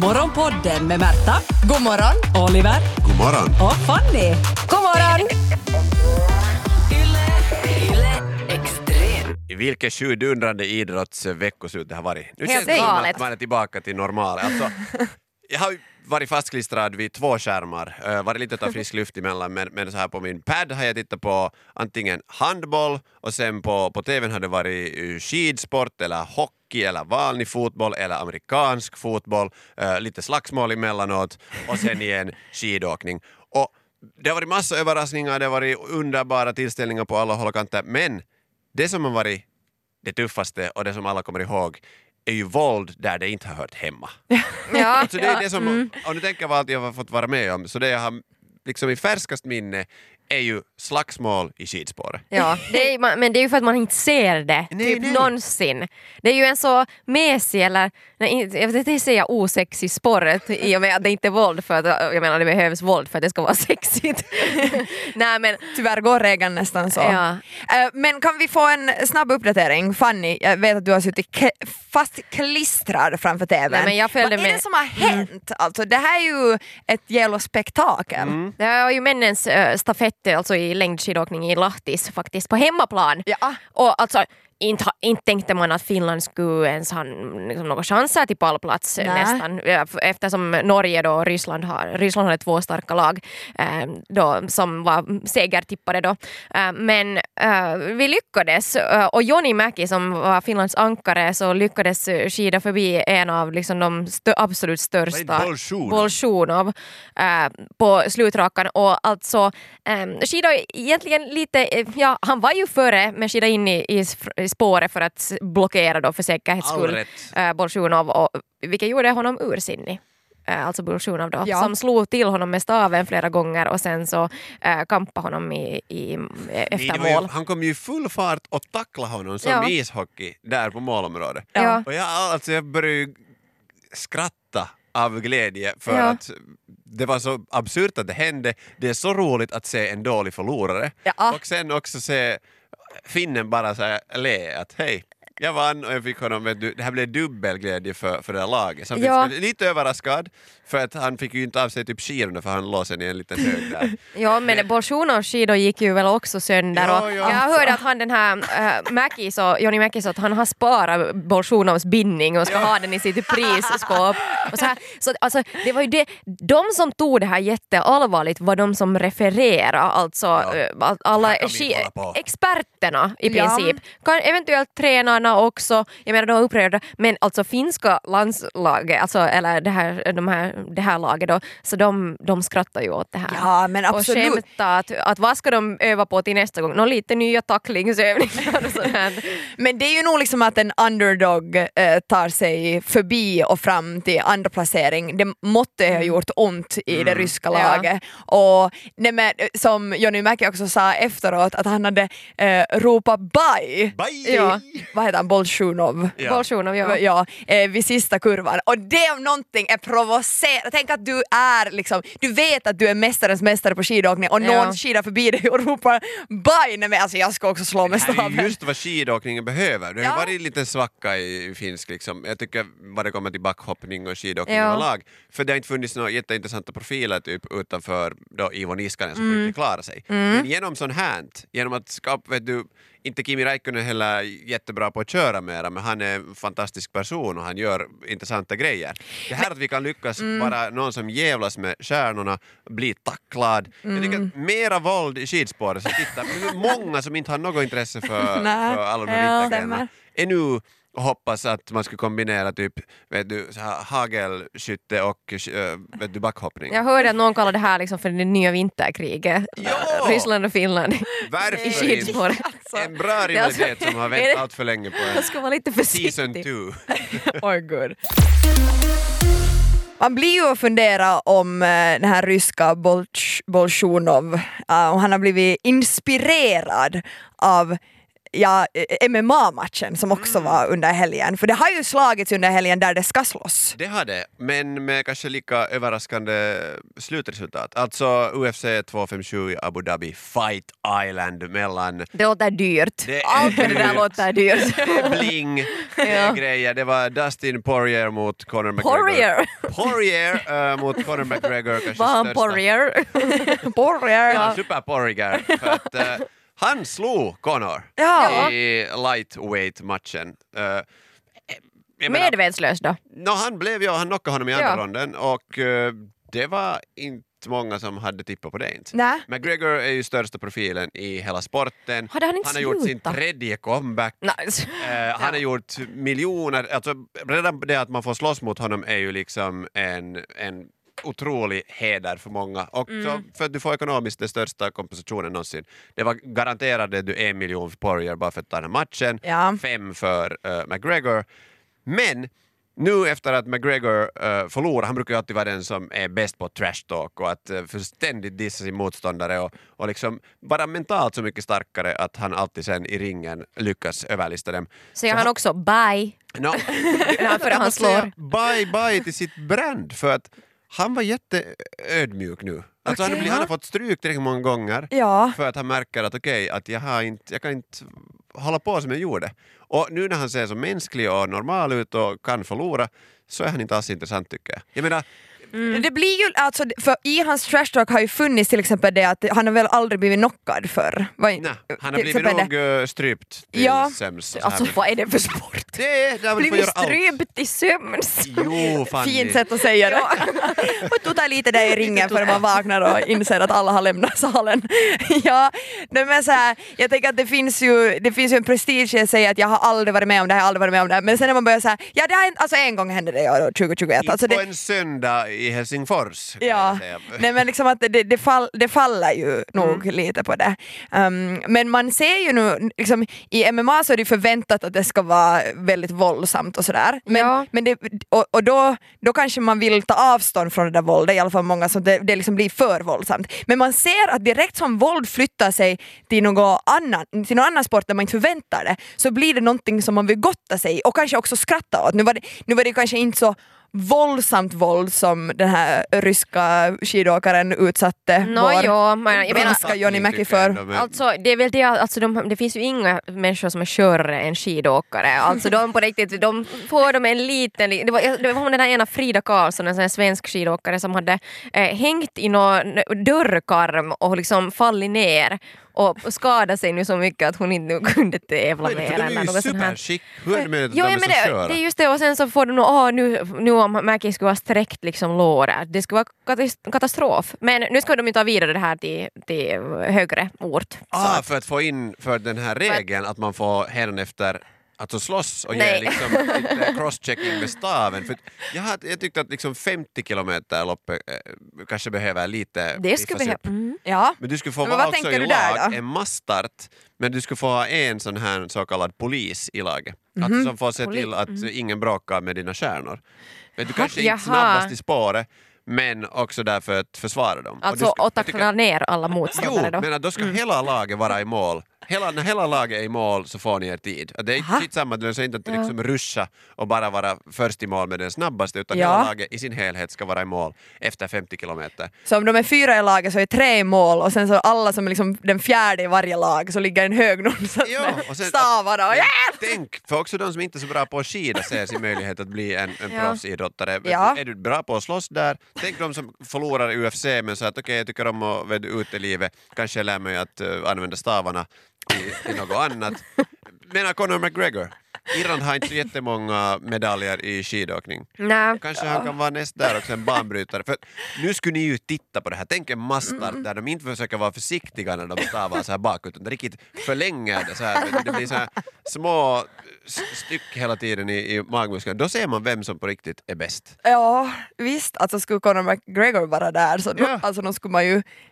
Morgonpodden med Märta. God morgon. Oliver. God morgon. Och Fanny. God morgon. Vilket sjudundrande idrottsveckoslut det har varit. Nu känns det att man är tillbaka till normal. Alltså, jag har varit fastklistrad vid två skärmar. Varit lite av frisk luft emellan. Men så här på min pad har jag tittat på antingen handboll. Och sen på tvn har det varit skidsport eller hockey eller vanlig fotboll eller amerikansk fotboll. Lite slagsmål emellanåt. Och sen igen skidåkning. Och det har varit massa överraskningar. Det har varit underbara tillställningar på alla håll och kanter. Men det som har varit det tuffaste och det som alla kommer ihåg är ju våld där det inte har hört hemma. Alltså det är det som, om du tänker på allt jag har fått vara med om, så det jag har liksom i färskast minne är ju slagsmål i skidspåret. Ja, men det är ju för att man inte ser det nej. Någonsin. Det är ju en så mesig eller jag vet inte säga osexig sport i och med att det inte är våld för att, jag menar det behövs våld för att det ska vara sexigt. Nej men tyvärr går regeln nästan så. Ja. Men kan vi få en snabb uppdatering? Fanny, jag vet att du har suttit fast klistrad framför tvn. Nej, men jag följde vad är det som har hänt? Alltså, det här är ju ett jävla spektakel. Mm. Det är ju männens stafett alltså i längdskidåkning i Lahtis faktiskt på hemmaplan. Ja. Och alltså inte tänkte man att Finland skulle ens ha liksom, några chanser till pallplats nästan. Eftersom Norge då och Ryssland hade två starka lag då, som var segertippade då. Men vi lyckades och Jonni Mäki som var Finlands ankare så lyckades skida förbi en av liksom, de absolut största Bolsjunov på slutrakan och alltså skida egentligen lite, ja han var ju före men skida in i spåret för att blockera då för säkerhets skull Bolsjunov och vilket gjorde honom ursinnig. Alltså Bolsjunov då, som slog till honom med staven flera gånger och sen så kampade honom i eftermål. Han kom ju full fart och tacklade honom som ishockey där på målområdet. Ja. Och jag började skratta av glädje för att det var så absurt att det hände. Det är så roligt att se en dålig förlorare. Ja. Och sen också se finnen bara så här le att hej, jag vann och jag fick honom, det här blev dubbelglädje för det här laget. Han blev lite överraskad för att han fick ju inte av sig typ skidorna för han låg i en liten hög där. Ja, men Bolsjunovs skidor gick ju väl också sönder. Ja, och jag hörde att han den här Jonni Mäki så att han har sparat Bolsjunovs bindning och ska ha den i sitt prisskåp. Och så alltså, det var ju det, de som tog det här jätteallvarligt var de som refererade, alltså alla experterna i princip. Kan eventuellt tränarna också, jag menar de var upprörda men alltså finska landslaget alltså, eller det här laget då, så de skrattar ju åt det här. Ja, men absolut. Och skämtar att vad ska de öva på till nästa gång? Någon lite nya tacklingsövningar och sådär. Men det är ju nog liksom att en underdog tar sig förbi och fram till andra placering. Det måtte ha gjort ont i det ryska laget. Och som Jonni Mäki också sa efteråt att han hade ropat bye! Bye! Ja. Vad heter han? Bolsjunov. Ja. Bolsjunov, vid sista kurvan. Och det om någonting är provocerande. Tänk att du är liksom, du vet att du är mästarens mästare på skidåkning och någon skidar förbi dig och ropar bye! Men alltså jag ska också slå med staven. Det är just vad skidåkningen behöver. Det har varit lite svacka i finsk liksom. Jag tycker vad det kommer till backhoppning och skidåkning och lag. För det har inte funnits några jätteintressanta profiler typ utanför då Iivo Niskanen som inte klarar sig. Mm. Men genom sånt här, genom att skapa, vet du, inte Kimi Raikkonen heller jättebra på att köra mera, men han är en fantastisk person och han gör intressanta grejer. Det här att vi kan lyckas vara någon som jävlas med stjärnorna, bli tacklad. Jag tycker att mera våld i skidspåret så titta. Det är många som inte har något intresse för alla de här grejerna. Ännu hoppas att man ska kombinera typ hagelskytte och backhoppning. Jag hörde att någon kallar det här liksom för det nya vinterkriget. Ryssland och Finland. Varför inte? Alltså, en bra rivalitet som har väntat för länge på ska vara lite försiktig. Season 2. Oh god. Man blir ju att fundera om den här ryska Bolsjunov. Och han har blivit inspirerad av ja MMA-matchen som också var under helgen. För det har ju slagits under helgen där det ska slåss. Det har det, men med kanske lika överraskande slutresultat. Alltså UFC 257 i Abu Dhabi, Fight Island mellan... Det låter dyrt. Allt det där låter dyrt. Det bling, det grejer. Det var Dustin Poirier mot Conor McGregor. Poirier mot Conor McGregor. Kanske var han Poirier? Poirier. Ja, super Poirier. För att... han slog Conor i lightweight-matchen. Medvetslös då? No, han blev ju, han knockade honom i andra ronden och det var inte många som hade tippat på det inte. Nä. McGregor är ju största profilen i hela sporten. Han har gjort sin tredje comeback. Nice. Han har gjort miljoner. Alltså, redan det att man får slåss mot honom är ju liksom en otrolig heder för många och för att du får ekonomiskt den största kompensationen någonsin. Det var garanterade du 1 miljon för Poirier bara för att ta den här matchen, 5 för McGregor. Men nu efter att McGregor förlorar, han brukar ju alltid vara den som är bäst på trash talk och att ständigt dissa sin motståndare och liksom vara mentalt så mycket starkare att han alltid sen i ringen lyckas överlista dem. Säger han också bye? No. För han slår. Bye till sitt brand för att han var jätteödmjuk nu. Alltså okay, han har fått stryk tillräckligt många gånger för att han märker att att jag kan inte hålla på som jag gjorde. Och nu när han ser så mänsklig och normal ut och kan förlora så är han inte alls intressant tycker jag. Jag menar... Mm. Det blir ju, alltså, för i hans trash talk har ju funnits till exempel det att han har väl aldrig blivit knockad för. Nej, han har blivit nog strypt till söms. Alltså vad är det för sport? Det blivit strypt till söms. Jo, Fanny. Fint sätt att säga det. Och då tar lite där i ringen för man vaknar och inser att alla har lämnat salen. Men så här, jag tänker att det finns ju en prestige i att säga att jag har aldrig varit med om det här, Men sen när man börjar så här, det här, alltså en gång hände det 2021. Alltså, på en söndag i Helsingfors. Ja, nej, men liksom att det faller ju nog lite på det. Men man ser ju nu, liksom, i MMA så är det förväntat att det ska vara väldigt våldsamt och sådär. Men då kanske man vill ta avstånd från det där våldet, i alla fall många som det liksom blir för våldsamt. Men man ser att direkt som våld flyttar sig till någon annan sport där man inte förväntar det, så blir det någonting som man vill gotta sig och kanske också skratta åt. Nu var det kanske inte så våldsamt våld som den här ryska skidåkaren utsatte franska Jonni Mäki för. Alltså det är väl det, alltså det finns ju inga människor som är körre än skidåkare. Alltså de på riktigt, de får dem en liten... Det var den här ena Frida Karlsson, en svensk skidåkare som hade hängt i någon dörrkarm och liksom fallit ner och skadade sig nu så mycket att hon inte kunde tävla mer. Det är ju superskick. Hur är det med det är just det, och sen så får du nog, nu om Mäki skulle ha sträckt liksom låret. Det skulle vara katastrof. Men nu ska de ju ta vidare det här till högre ort. För att få in för den här regeln att man får hända efter att så slåss och ge liksom crosschecking med staven. För jag tyckte att liksom 50 kilometer lopp kanske behöver lite... Det skulle behöva. Men du skulle få vara också i lag, en massstart, men du skulle få ha en sån här så kallad polis i laget. Att som får se till att ingen bråkar med dina stjärnor. Men du kanske inte snabbast i spåret, men också därför att försvara dem. Alltså och tackla ner alla motståndare då. Jo, men då ska hela laget vara i mål. När hela laget är i mål så får ni er tid. Det är inte samma, du ska inte liksom ruscha och bara vara först i mål med den snabbaste, utan hela laget i sin helhet ska vara i mål efter 50 kilometer. Så om de är 4 i laget så är 3 i mål och sen så alla som är liksom den fjärde i varje lag så ligger en hög någonstans med stavar och tänk, för också de som inte är så bra på att skida ser sin möjlighet att bli en proffsidrottare. Är du bra på att slåss där? Tänk de som förlorar i UFC men så att jag tycker om att vara ute i livet, kanske jag lär mig att använda stavarna i något annat. Menar Conor McGregor. Irland har inte jättemånga medaljer i skidåkning. Kanske han kan vara näst där också, en banbrytare. För nu skulle ni ju titta på det här. Tänk en mastart där de inte försöker vara försiktiga när de stavar så här bakåt. De riktigt förlänger det så här. Det blir så här små styck hela tiden i magmusklerna. Då ser man vem som på riktigt är bäst. Ja, visst. Alltså skulle Conor McGregor vara där så alltså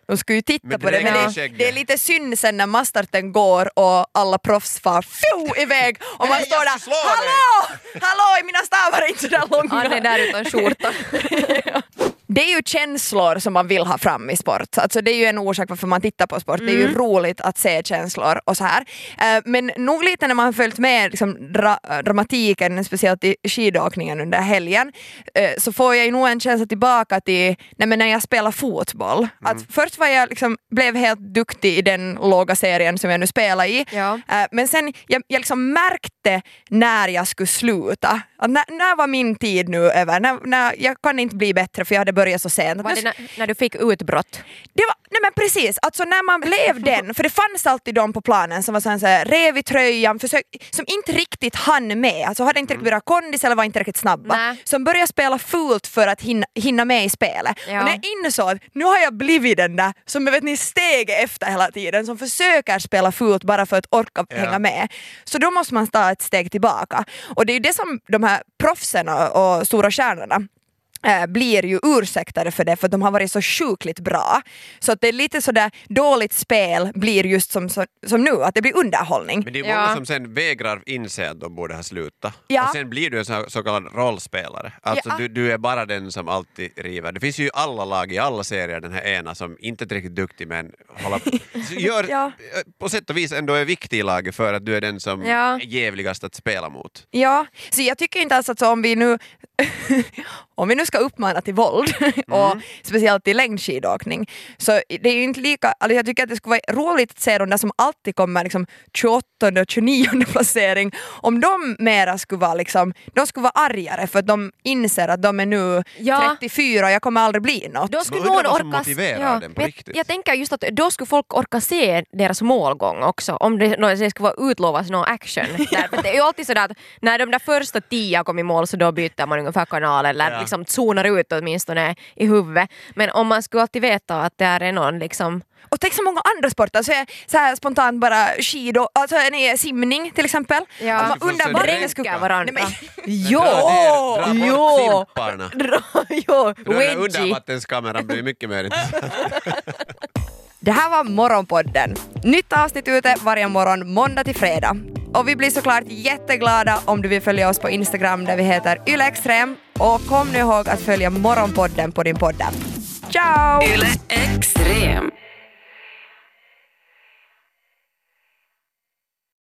de skulle ju titta på det. Men det är lite synd sen när mastarten går och alla proffs far iväg och man står där hallå, mina stavar är inte så där långa. Han är där utan skjorta. det är ju känslor som man vill ha fram i sport. Alltså det är ju en orsak varför man tittar på sport. Mm. Det är ju roligt att se känslor och så här. Men nog lite när man har följt med liksom, dramatiken, speciellt i skidåkningen under helgen, så får jag ju nog en känsla tillbaka till när jag spelar fotboll. Mm. Att först var jag liksom, blev helt duktig i den låga serien som jag nu spelar i. Ja. Men sen jag liksom märkte när jag skulle sluta. När var min tid nu över? När jag kan inte bli bättre för jag hade börjat så sent. Var det när du fick utbrott? Det var, nej men precis, alltså när man blev den, för det fanns alltid de på planen som var såhär, rev i tröjan, som inte riktigt hann med, alltså hade inte riktigt bra kondis eller var inte riktigt snabba, nej. Som började spela fult för att hinna med i spelet. Ja. Och när jag insåg att nu har jag blivit den där som vet ni, steg efter hela tiden, som försöker spela fult bara för att orka hänga med, så då måste man ta ett steg tillbaka. Och det är ju det som de här proffsen och stora stjärnorna blir ju ursäktade för det, för de har varit så sjukligt bra. Så att det är lite sådär dåligt spel blir just som nu, att det blir underhållning. Men det är många som sen vägrar inse att de borde ha slutat. Ja. Och sen blir du en så kallad rollspelare. Alltså du är bara den som alltid river. Det finns ju alla lag i alla serier, den här ena som inte är riktigt duktig men håller på. På sätt och vis ändå är viktig i laget för att du är den som är jävligast att spela mot. Ja, så jag tycker inte alls att så om vi nu ska uppmana till våld och speciellt till längdskidåkning, så det är ju inte lika, alltså jag tycker att det skulle vara roligt att se de där som alltid kommer liksom 28:e och 29:e placering, om de mera skulle vara liksom, de skulle vara argare för att de inser att de är nu 34 och jag kommer aldrig bli något. Då skulle någon orka den på riktigt. Jag tänker just att då skulle folk orka se deras målgång också, om det skulle vara utlovas någon action. Därför det är ju alltid sådär att när de där första 10 kom i mål så då byter man ungefär kanal eller liksom zonar ut åtminstone i huvudet. Men om man skulle alltid veta att det är någon liksom... Och tänk så många andra sporter, så är så här spontant bara skido, alltså en simning till exempel. Ja. Alltså man undrar bara det skulle varandra. Jo. Undervattenskameran blir mycket mer intressant. Det här var Morgonpodden. Nytt avsnitt ute varje morgon, måndag till fredag. Och vi blir såklart jätteglada om du vill följa oss på Instagram där vi heter Yle Extrem. Och kom nu ihåg att följa Morgonpodden på din podd. Ciao! Yle Extrem.